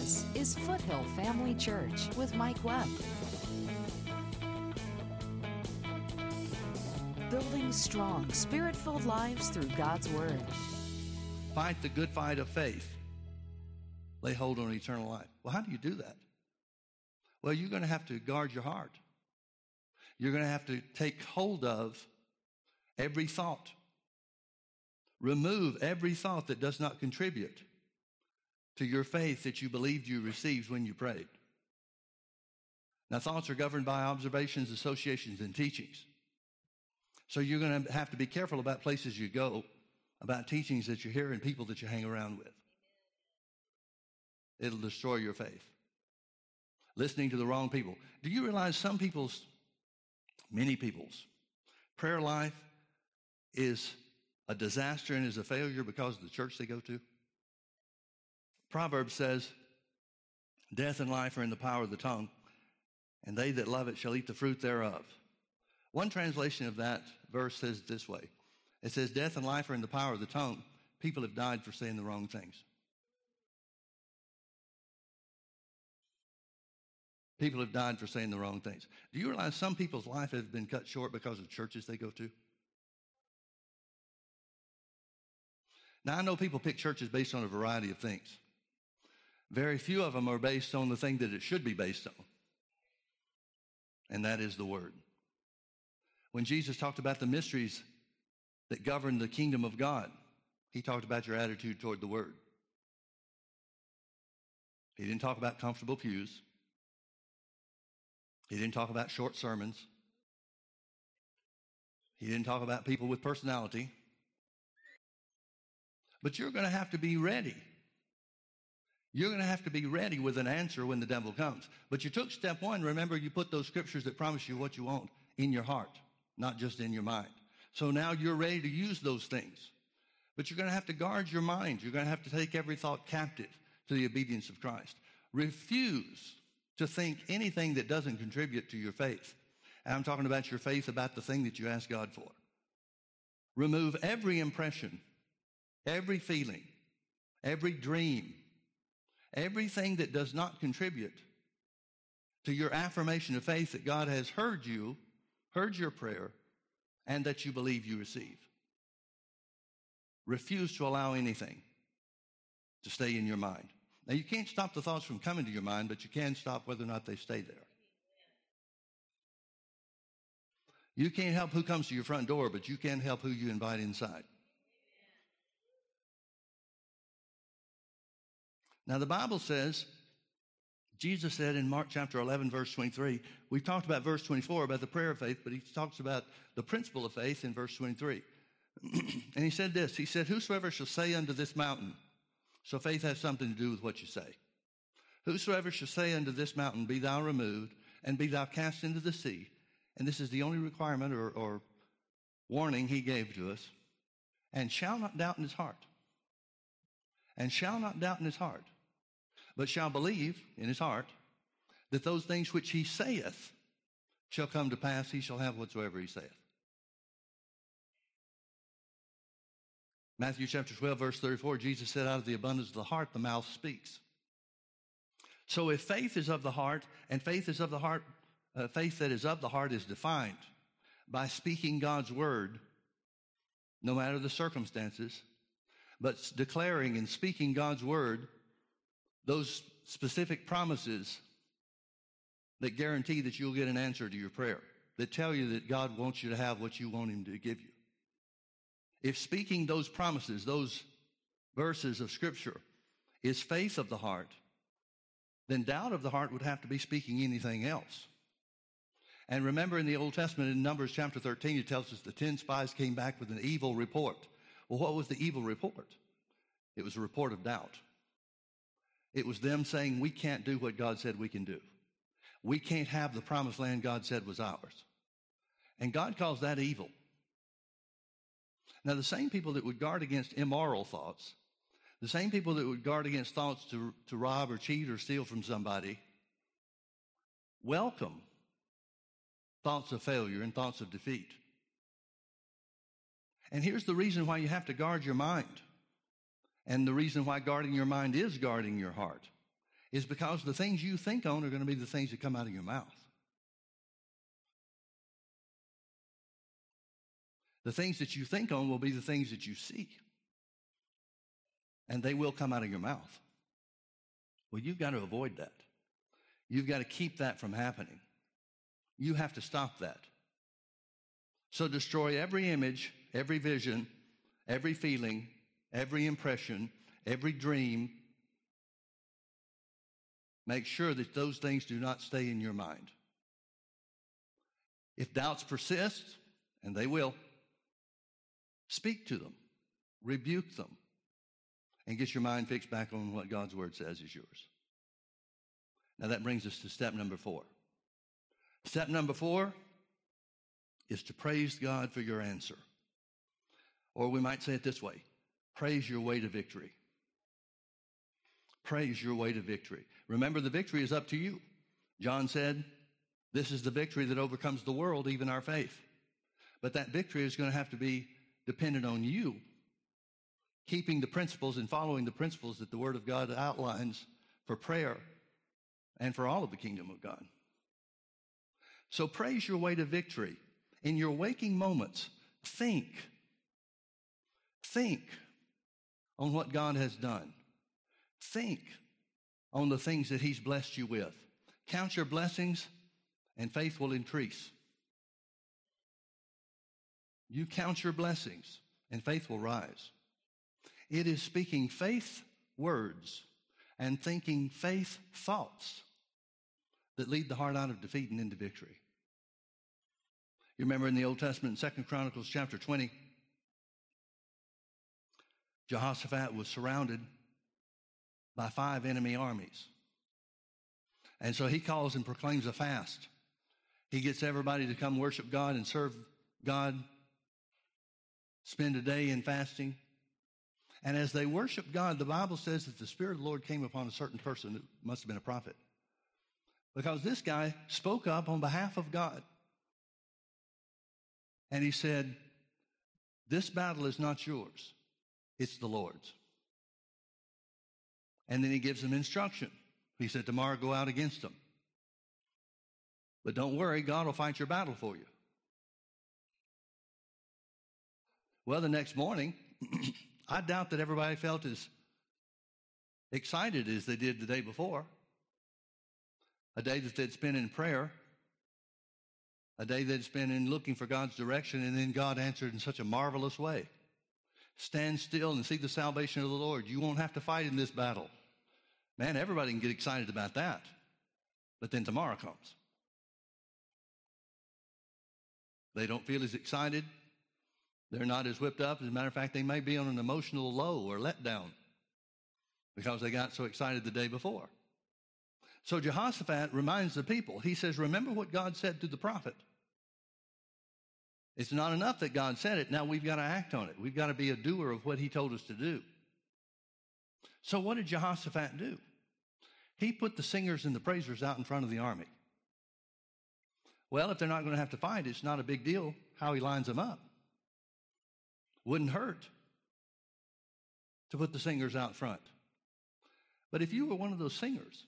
This is Foothill Family Church with Mike Webb. Building strong, spirit-filled lives through God's Word. Fight the good fight of faith. Lay hold on eternal life. Well, how do you do that? Well, you're going to have to guard your heart. You're going to have to take hold of every thought. Remove every thought that does not contribute to your faith that you believed you received when you prayed. Now, thoughts are governed by observations, associations, and teachings. So you're going to have to be careful about places you go, about teachings that you hear and people that you hang around with. It'll destroy your faith. Listening to the wrong people. Do you realize many people's prayer life is a disaster and is a failure because of the church they go to? Proverbs says, death and life are in the power of the tongue, and they that love it shall eat the fruit thereof. One translation of that verse says it this way. It says, death and life are in the power of the tongue. People have died for saying the wrong things. People have died for saying the wrong things. Do you realize some people's life has been cut short because of churches they go to? Now, I know people pick churches based on a variety of things. Very few of them are based on the thing that it should be based on, and that is the Word. When Jesus talked about the mysteries that govern the kingdom of God, he talked about your attitude toward the Word. He didn't talk about comfortable pews. He didn't talk about short sermons. He didn't talk about people with personality. But you're going to have to be ready. You're going to have to be ready with an answer when the devil comes. But you took step one. Remember, you put those scriptures that promise you what you want in your heart, not just in your mind. So now you're ready to use those things. But you're going to have to guard your mind. You're going to have to take every thought captive to the obedience of Christ. Refuse to think anything that doesn't contribute to your faith. And I'm talking about your faith about the thing that you ask God for. Remove every impression, every feeling, every dream, everything that does not contribute to your affirmation of faith that God has heard you, heard your prayer, and that you believe you receive. Refuse to allow anything to stay in your mind. Now, you can't stop the thoughts from coming to your mind, but you can stop whether or not they stay there. You can't help who comes to your front door, but you can help who you invite inside. Now, the Bible says, Jesus said in Mark chapter 11, verse 23, we talked about verse 24 about the prayer of faith, but he talks about the principle of faith in verse 23. And he said this, he said, whosoever shall say unto this mountain, so faith has something to do with what you say. Whosoever shall say unto this mountain, be thou removed, and be thou cast into the sea. And this is the only requirement or warning he gave to us. And shall not doubt in his heart. And shall not doubt in his heart, but shall believe in his heart that those things which he saith shall come to pass, he shall have whatsoever he saith. Matthew chapter 12, verse 34, Jesus said, out of the abundance of the heart, the mouth speaks. So if faith is of the heart, and faith that is of the heart is defined by speaking God's word, no matter the circumstances, but declaring and speaking God's word, those specific promises that guarantee that you'll get an answer to your prayer, that tell you that God wants you to have what you want him to give you. If speaking those promises, those verses of Scripture, is faith of the heart, then doubt of the heart would have to be speaking anything else. And remember in the Old Testament, in Numbers chapter 13, it tells us the 10 spies came back with an evil report. Well, what was the evil report? It was a report of doubt. It was them saying, we can't do what God said we can do. We can't have the promised land God said was ours. And God calls that evil. Now, the same people that would guard against immoral thoughts, the same people that would guard against thoughts to rob or cheat or steal from somebody, welcome thoughts of failure and thoughts of defeat. And here's the reason why you have to guard your mind, and the reason why guarding your mind is guarding your heart, is because the things you think on are going to be the things that come out of your mouth. The things that you think on will be the things that you see. And they will come out of your mouth. Well, you've got to avoid that. You've got to keep that from happening. You have to stop that. So destroy every image, every vision, every feeling, every impression, every dream. Make sure that those things do not stay in your mind. If doubts persist, and they will, speak to them, rebuke them, and get your mind fixed back on what God's Word says is yours. Now that brings us to step number 4. Step number 4 is to praise God for your answer. Or we might say it this way, praise your way to victory. Praise your way to victory. Remember, the victory is up to you. John said, this is the victory that overcomes the world, even our faith. But that victory is going to have to be dependent on you, keeping the principles and following the principles that the Word of God outlines for prayer and for all of the kingdom of God. So praise your way to victory. In your waking moments, think on what God has done. Think on the things that He's blessed you with. Count your blessings, and faith will increase. You count your blessings, and faith will rise. It is speaking faith words and thinking faith thoughts that lead the heart out of defeat and into victory. You remember in the Old Testament, 2 Chronicles chapter 20, Jehoshaphat was surrounded by 5 enemy armies. And so he calls and proclaims a fast. He gets everybody to come worship God and serve God, spend a day in fasting. And as they worship God, the Bible says that the Spirit of the Lord came upon a certain person who must have been a prophet, because this guy spoke up on behalf of God. And he said, this battle is not yours, it's the Lord's. And then he gives them instruction. He said, tomorrow go out against them. But don't worry, God will fight your battle for you. Well, the next morning, I doubt that everybody felt as excited as they did the day before. A day that they'd spent in prayer. A day they'd spent in looking for God's direction, and then God answered in such a marvelous way. Stand still and see the salvation of the Lord. You won't have to fight in this battle. Man, everybody can get excited about that. But then tomorrow comes. They don't feel as excited. They're not as whipped up. As a matter of fact, they may be on an emotional low or letdown because they got so excited the day before. So Jehoshaphat reminds the people. He says, remember what God said to the prophet. It's not enough that God said it. Now we've got to act on it. We've got to be a doer of what He told us to do. So what did Jehoshaphat do? He put the singers and the praisers out in front of the army. Well, if they're not going to have to fight, it's not a big deal how he lines them up. Wouldn't hurt to put the singers out front. But if you were one of those singers,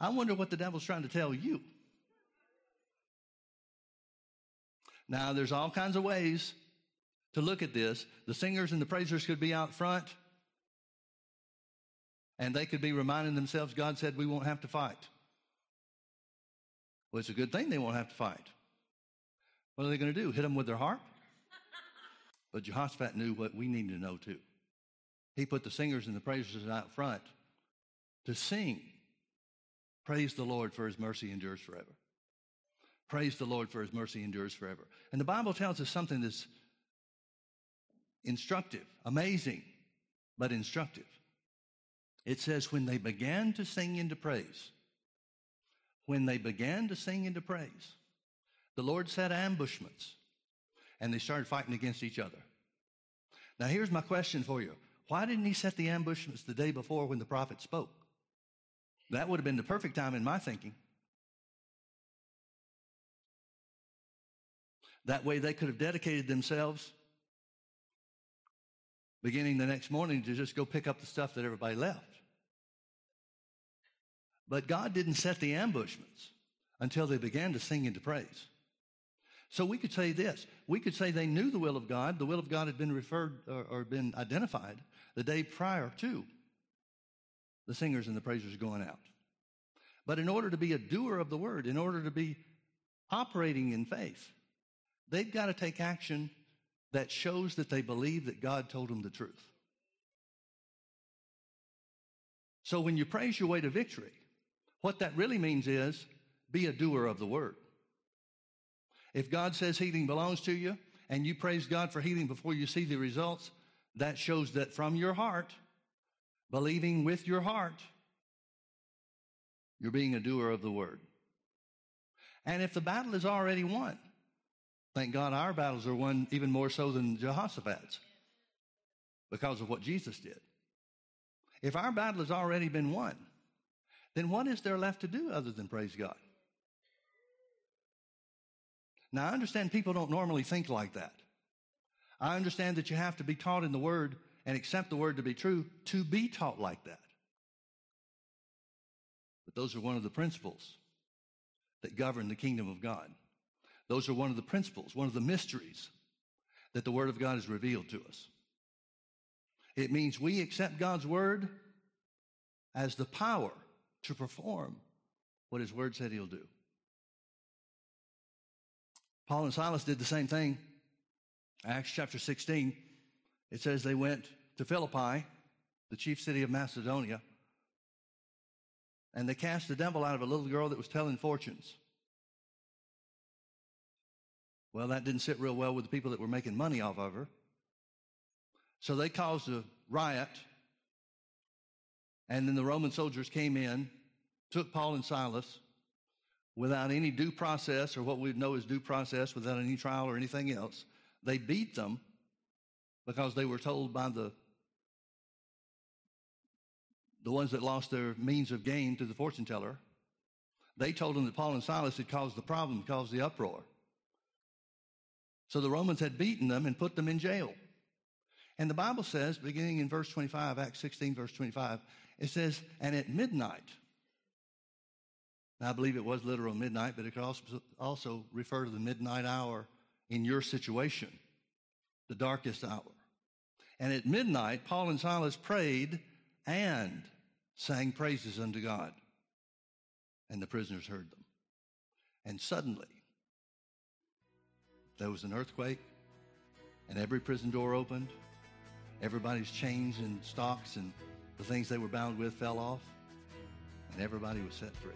I wonder what the devil's trying to tell you. Now, there's all kinds of ways to look at this. The singers and the praisers could be out front, and they could be reminding themselves, God said we won't have to fight. Well, it's a good thing they won't have to fight. What are they going to do, hit them with their harp? But Jehoshaphat knew what we need to know, too. He put the singers and the praisers out front to sing. Praise the Lord, for His mercy endures forever. Praise the Lord, for His mercy endures forever. And the Bible tells us something that's instructive, amazing, but instructive. It says, when they began to sing into praise, the Lord set ambushments, and they started fighting against each other. Now, here's my question for you. Why didn't He set the ambushments the day before when the prophet spoke? That would have been the perfect time in my thinking. That way they could have dedicated themselves beginning the next morning to just go pick up the stuff that everybody left. But God didn't set the ambushments until they began to sing into praise. So we could say this. We could say they knew the will of God. The will of God had been referred or been identified the day prior to the singers and the praisers going out. But in order to be a doer of the word, in order to be operating in faith, they've got to take action that shows that they believe that God told them the truth. So when you praise your way to victory, what that really means is be a doer of the word. If God says healing belongs to you and you praise God for healing before you see the results, that shows that from your heart, believing with your heart, you're being a doer of the word. And if the battle is already won, thank God our battles are won even more so than Jehoshaphat's because of what Jesus did. If our battle has already been won, then what is there left to do other than praise God? Now, I understand people don't normally think like that. I understand that you have to be taught in the word and accept the word to be true to be taught like that. But those are one of the principles that govern the kingdom of God. Those are one of the principles, one of the mysteries that the word of God has revealed to us. It means we accept God's word as the power to perform what his word said he'll do. Paul and Silas did the same thing. Acts chapter 16, it says they went to Philippi, the chief city of Macedonia, and they cast the devil out of a little girl that was telling fortunes. Well, that didn't sit real well with the people that were making money off of her. So they caused a riot, and then the Roman soldiers came in, took Paul and Silas without any due process, or what we know as due process, without any trial or anything else. They beat them because they were told by the ones that lost their means of gain to the fortune teller. They told them that Paul and Silas had caused the problem, caused the uproar. So the Romans had beaten them and put them in jail. And the Bible says, beginning in verse 25, Acts 16, verse 25, it says, and at midnight, now I believe it was literal midnight, but it could also refer to the midnight hour in your situation, the darkest hour. And at midnight, Paul and Silas prayed and sang praises unto God. And the prisoners heard them. And suddenly, there was an earthquake, and every prison door opened. Everybody's chains and stocks and the things they were bound with fell off, and everybody was set free.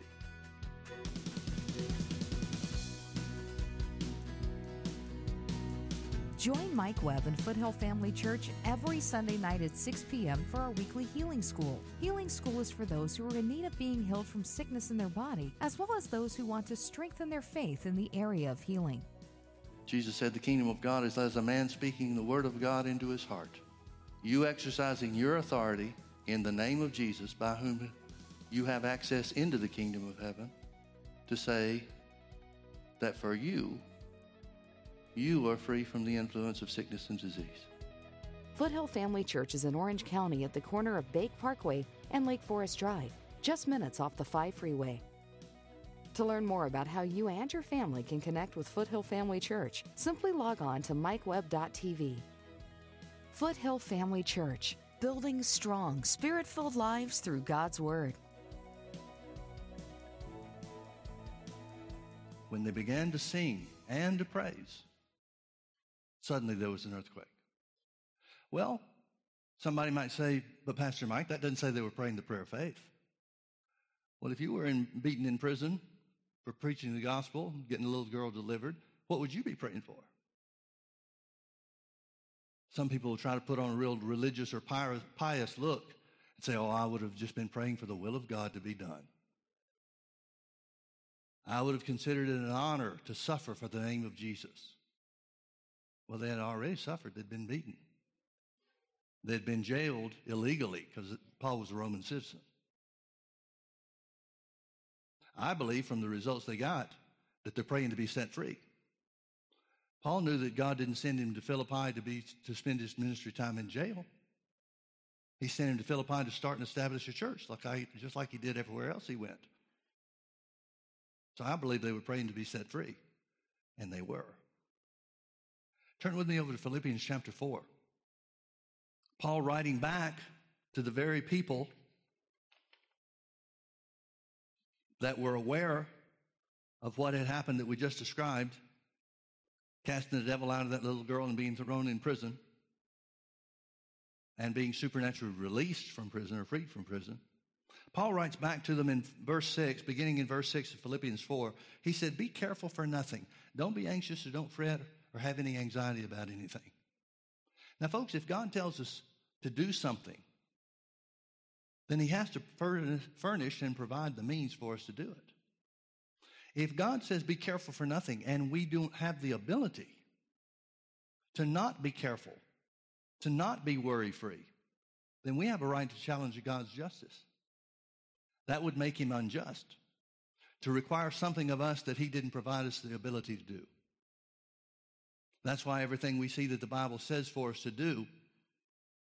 Join Mike Webb and Foothill Family Church every Sunday night at 6 p.m. for our weekly healing school. Healing school is for those who are in need of being healed from sickness in their body, as well as those who want to strengthen their faith in the area of healing. Jesus said the kingdom of God is as a man speaking the word of God into his heart. You exercising your authority in the name of Jesus, by whom you have access into the kingdom of heaven, to say that for you, you are free from the influence of sickness and disease. Foothill Family Church is in Orange County at the corner of Bake Parkway and Lake Forest Drive, just minutes off the 5 freeway. To learn more about how you and your family can connect with Foothill Family Church, simply log on to MikeWebb.tv. Foothill Family Church, building strong, spirit-filled lives through God's Word. When they began to sing and to praise, suddenly there was an earthquake. Well, somebody might say, but Pastor Mike, that doesn't say they were praying the prayer of faith. Well, if you were beaten in prison for preaching the gospel, getting a little girl delivered, what would you be praying for? Some people will try to put on a real religious or pious look and say, I would have just been praying for the will of God to be done. I would have considered it an honor to suffer for the name of Jesus. Well, they had already suffered. They'd been beaten. They'd been jailed illegally because Paul was a Roman citizen. I believe from the results they got that they're praying to be set free. Paul knew that God didn't send him to Philippi to spend his ministry time in jail. He sent him to Philippi to start and establish a church, just like he did everywhere else he went. So I believe they were praying to be set free, and they were. Turn with me over to Philippians chapter 4. Paul writing back to the very people that were aware of what had happened that we just described, casting the devil out of that little girl and being thrown in prison and being supernaturally released from prison or freed from prison. Paul writes back to them in verse 6, beginning in verse 6 of Philippians 4. He said, be careful for nothing. Don't be anxious or don't fret or have any anxiety about anything. Now, folks, if God tells us to do something, then he has to furnish and provide the means for us to do it. If God says be careful for nothing and we don't have the ability to not be careful, to not be worry-free, then we have a right to challenge God's justice. That would make him unjust, to require something of us that he didn't provide us the ability to do. That's why everything we see that the Bible says for us to do,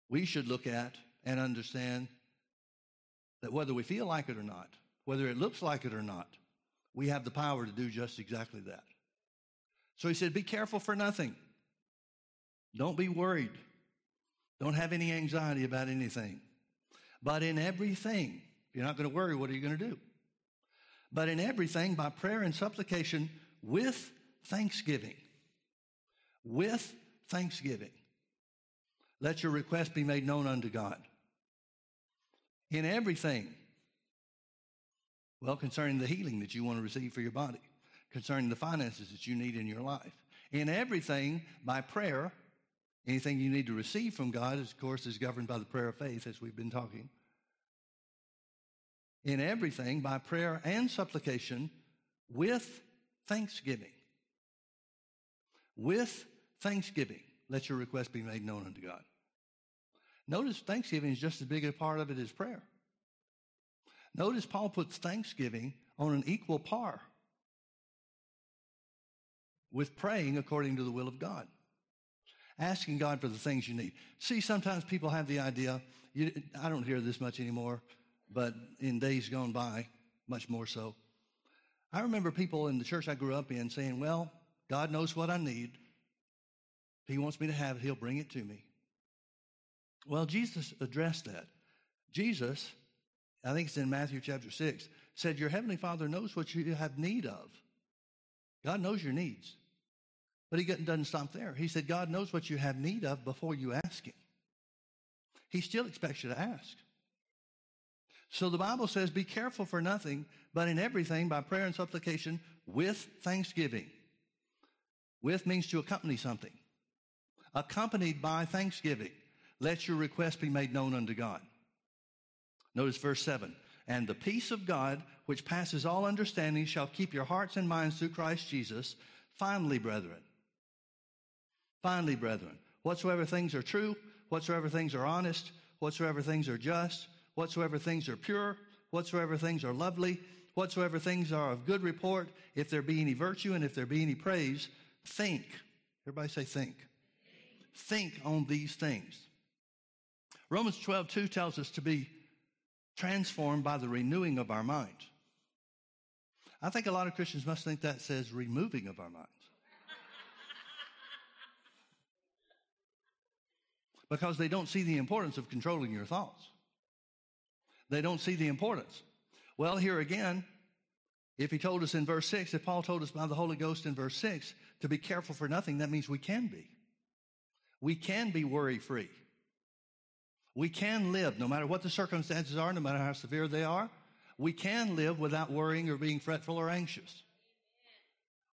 we should look at and understand that whether we feel like it or not, whether it looks like it or not, we have the power to do just exactly that. So he said, be careful for nothing. Don't be worried. Don't have any anxiety about anything. But in everything, if you're not going to worry, what are you going to do? But in everything, by prayer and supplication, with thanksgiving. With thanksgiving. Let your request be made known unto God. In everything. Well, concerning the healing that you want to receive for your body. Concerning the finances that you need in your life. In everything, by prayer, anything you need to receive from God, of course, is governed by the prayer of faith, as we've been talking. In everything, by prayer and supplication, with thanksgiving. With thanksgiving, let your request be made known unto God. Notice thanksgiving is just as big a part of it as prayer. Notice Paul puts thanksgiving on an equal par with praying according to the will of God. Asking God for the things you need. See, sometimes people have the idea, I don't hear this much anymore, but in days gone by, much more so. I remember people in the church I grew up in saying, well, God knows what I need. If he wants me to have it, he'll bring it to me. Well, Jesus addressed that. Jesus, I think it's in Matthew chapter 6, said, your heavenly Father knows what you have need of. God knows your needs. But he doesn't stop there. He said, God knows what you have need of before you ask him. He still expects you to ask. So the Bible says, be careful for nothing, but in everything by prayer and supplication with thanksgiving. With means to accompany something. Accompanied by thanksgiving, let your request be made known unto God. Notice verse 7. And the peace of God, which passes all understanding, shall keep your hearts and minds through Christ Jesus. Finally, brethren, whatsoever things are true, whatsoever things are honest, whatsoever things are just, whatsoever things are pure, whatsoever things are lovely, whatsoever things are of good report, if there be any virtue and if there be any praise, think. Everybody say think. Think on these things. Romans 12:2 tells us to be transformed by the renewing of our mind. I think a lot of Christians must think that says removing of our minds. Because they don't see the importance of controlling your thoughts. They don't see the importance. Well, here again, if he told us in verse 6, if Paul told us by the Holy Ghost in verse 6 to be careful for nothing, that means we can be. We can be worry-free. We can live, no matter what the circumstances are, no matter how severe they are, we can live without worrying or being fretful or anxious.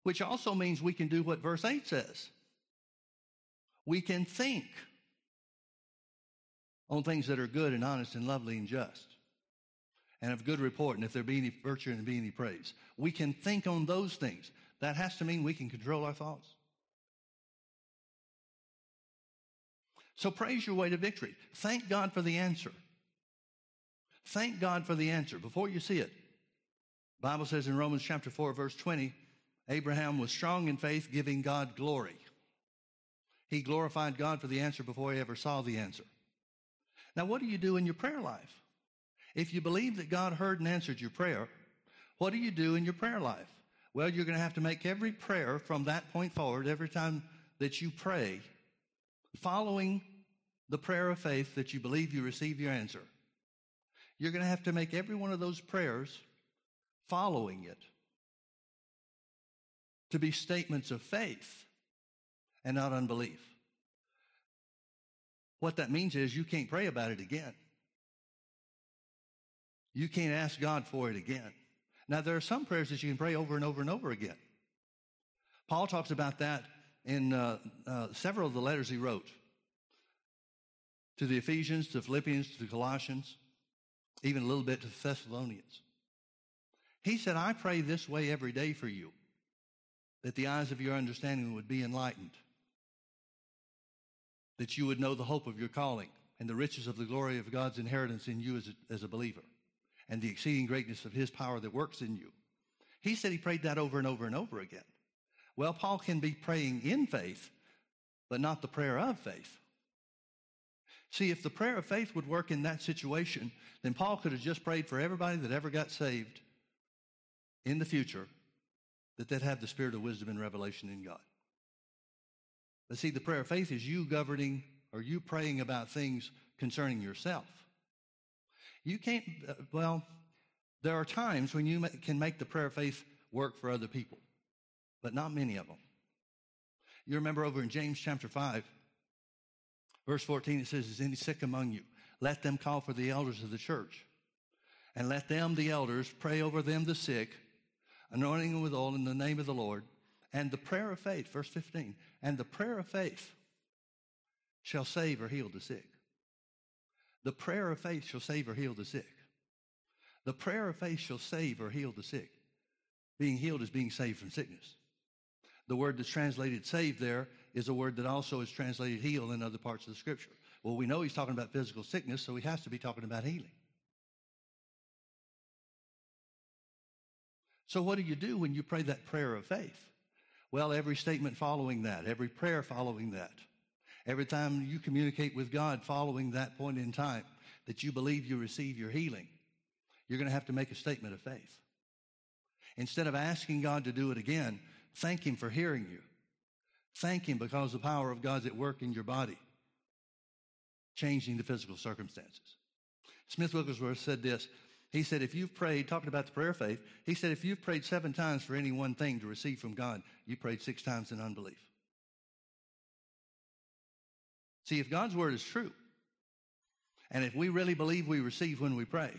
Which also means we can do what verse 8 says. We can think on things that are good and honest and lovely and just and of good report, and if there be any virtue and be any praise. We can think on those things. That has to mean we can control our thoughts. So praise your way to victory. Thank God for the answer. Thank God for the answer. Before you see it, the Bible says in Romans chapter 4, verse 20, Abraham was strong in faith, giving God glory. He glorified God for the answer before he ever saw the answer. Now, what do you do in your prayer life? If you believe that God heard and answered your prayer, what do you do in your prayer life? Well, you're going to have to make every prayer from that point forward, every time that you pray, following the prayer of faith that you believe you receive your answer. You're going to have to make every one of those prayers following it to be statements of faith and not unbelief. What that means is you can't pray about it again. You can't ask God for it again. Now, there are some prayers that you can pray over and over and over again. Paul talks about that in several of the letters he wrote to the Ephesians, to Philippians, to Colossians, even a little bit to the Thessalonians. He said, I pray this way every day for you, that the eyes of your understanding would be enlightened, that you would know the hope of your calling and the riches of the glory of God's inheritance in you as a believer, and the exceeding greatness of his power that works in you. He said he prayed that over and over and over again. Well, Paul can be praying in faith, but not the prayer of faith. See, if the prayer of faith would work in that situation, then Paul could have just prayed for everybody that ever got saved in the future, that they'd have the spirit of wisdom and revelation in God. But see, the prayer of faith is you governing or you praying about things concerning yourself. You can't, there are times when you can make the prayer of faith work for other people, but not many of them. You remember over in James chapter 5, verse 14, it says, is any sick among you? Let them call for the elders of the church, and let them, the elders, pray over them, the sick, anointing them with oil in the name of the Lord. And the prayer of faith, verse 15, and the prayer of faith shall save or heal the sick. The prayer of faith shall save or heal the sick. The prayer of faith shall save or heal the sick. Being healed is being saved from sickness. The word that's translated saved there is a word that also is translated heal in other parts of the scripture. Well, we know he's talking about physical sickness, so he has to be talking about healing. So what do you do when you pray that prayer of faith? Well, every statement following that, every prayer following that, every time you communicate with God following that point in time that you believe you receive your healing, you're going to have to make a statement of faith. Instead of asking God to do it again, thank him for hearing you. Thank him because the power of God's at work in your body, changing the physical circumstances. Smith Wigglesworth said this. He said, if you've prayed, talking about the prayer of faith, he said, if you've prayed 7 times for any one thing to receive from God, you prayed 6 times in unbelief. See, if God's word is true, and if we really believe we receive when we pray,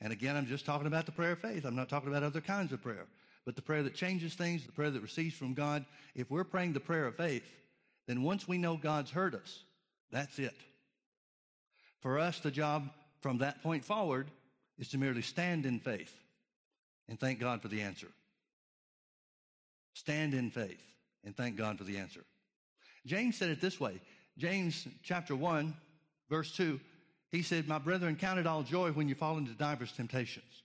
and again, I'm just talking about the prayer of faith. I'm not talking about other kinds of prayer, but the prayer that changes things, the prayer that receives from God. If we're praying the prayer of faith, then once we know God's heard us, that's it. For us, the job from that point forward is to merely stand in faith and thank God for the answer. Stand in faith and thank God for the answer. James said it this way. James chapter 1, verse 2, he said, my brethren, count it all joy when you fall into diverse temptations,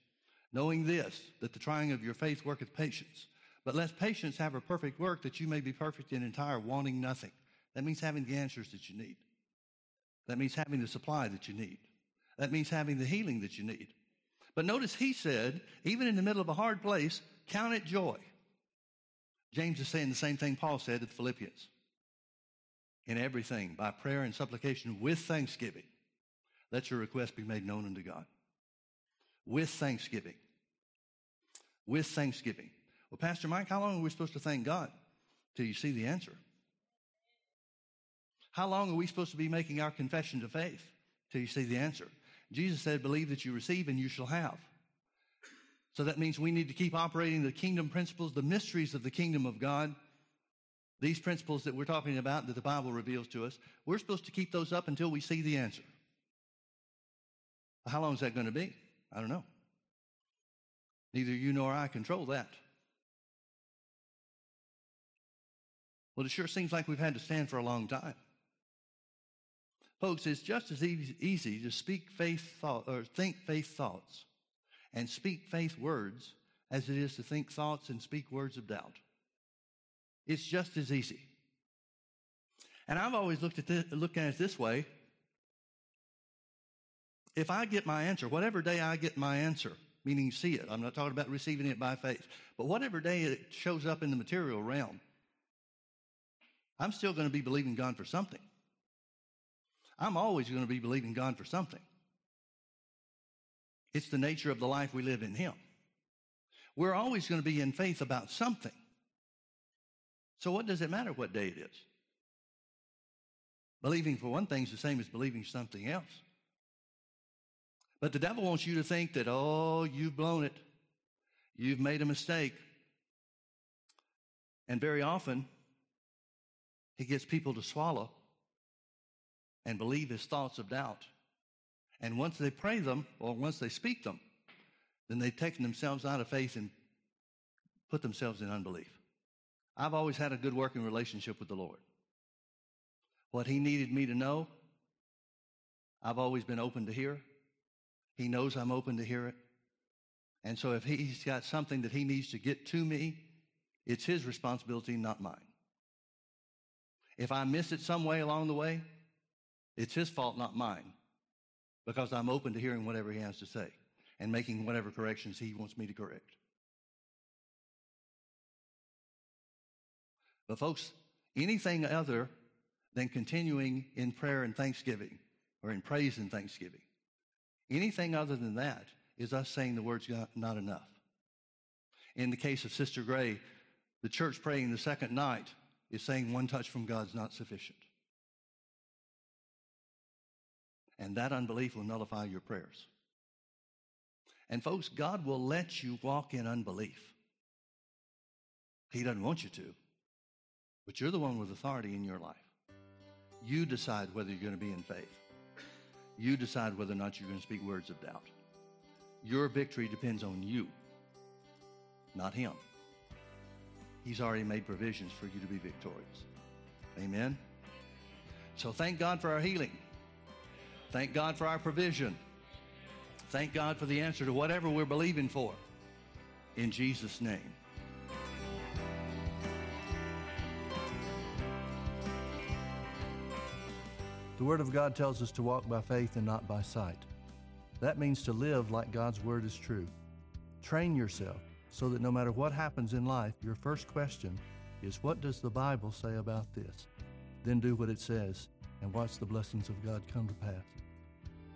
knowing this, that the trying of your faith worketh patience. But let patience have a perfect work, that you may be perfect and entire, wanting nothing. That means having the answers that you need. That means having the supply that you need. That means having the healing that you need. But notice he said, even in the middle of a hard place, count it joy. James is saying the same thing Paul said to the Philippians. In everything, by prayer and supplication, with thanksgiving, let your request be made known unto God. With thanksgiving. With thanksgiving. Well, Pastor Mike, how long are we supposed to thank God till you see the answer? How long are we supposed to be making our confession of faith till you see the answer? Jesus said, believe that you receive and you shall have. So that means we need to keep operating the kingdom principles, the mysteries of the kingdom of God. These principles that we're talking about that the Bible reveals to us, we're supposed to keep those up until we see the answer. How long is that going to be? I don't know. Neither you nor I control that. Well, it sure seems like we've had to stand for a long time. Folks, it's just as easy to speak faith thought, or think faith thoughts and speak faith words as it is to think thoughts and speak words of doubt. It's just as easy. And I've always looked at it this way. If I get my answer, whatever day I get my answer, meaning see it, I'm not talking about receiving it by faith, but whatever day it shows up in the material realm, I'm still going to be believing God for something. I'm always going to be believing God for something. It's the nature of the life we live in Him. We're always going to be in faith about something. So what does it matter what day it is? Believing for one thing is the same as believing something else. But the devil wants you to think that, oh, you've blown it. You've made a mistake. And very often, he gets people to swallow and believe his thoughts of doubt. And once they pray them, or once they speak them, then they've taken themselves out of faith and put themselves in unbelief. I've always had a good working relationship with the Lord. What He needed me to know, I've always been open to hear. He knows I'm open to hear it. And so if He's got something that He needs to get to me, it's His responsibility, not mine. If I miss it some way along the way, it's His fault, not mine, because I'm open to hearing whatever He has to say and making whatever corrections He wants me to correct. But folks, anything other than continuing in prayer and thanksgiving, or in praise and thanksgiving, anything other than that is us saying the word's not enough. In the case of Sister Gray, the church praying the second night is saying one touch from God's not sufficient. And that unbelief will nullify your prayers. And folks, God will let you walk in unbelief. He doesn't want you to, but you're the one with authority in your life. You decide whether you're going to be in faith. You decide whether or not you're going to speak words of doubt. Your victory depends on you, not Him. He's already made provisions for you to be victorious. Amen? So thank God for our healing. Thank God for our provision. Thank God for the answer to whatever we're believing for. In Jesus' name. The Word of God tells us to walk by faith and not by sight. That means to live like God's Word is true. Train yourself so that no matter what happens in life, your first question is, what does the Bible say about this? Then do what it says and watch the blessings of God come to pass.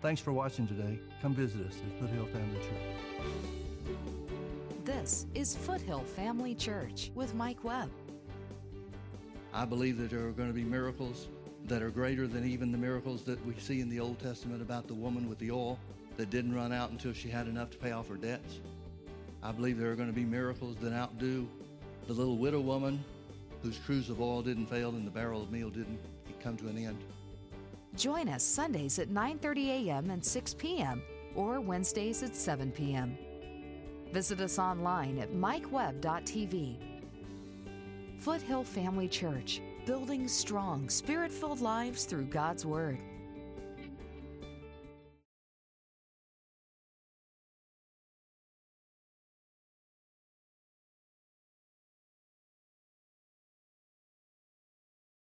Thanks for watching today. Come visit us at Foothill Family Church. This is Foothill Family Church with Mike Webb. I believe that there are going to be miracles that are greater than even the miracles that we see in the Old Testament about the woman with the oil that didn't run out until she had enough to pay off her debts. I believe there are going to be miracles that outdo the little widow woman whose cruse of oil didn't fail and the barrel of meal didn't come to an end. Join us Sundays at 9:30 a.m. and 6 p.m. or Wednesdays at 7 p.m. Visit us online at MikeWebb.tv. Foothill Family Church. Building strong, spirit-filled lives through God's Word.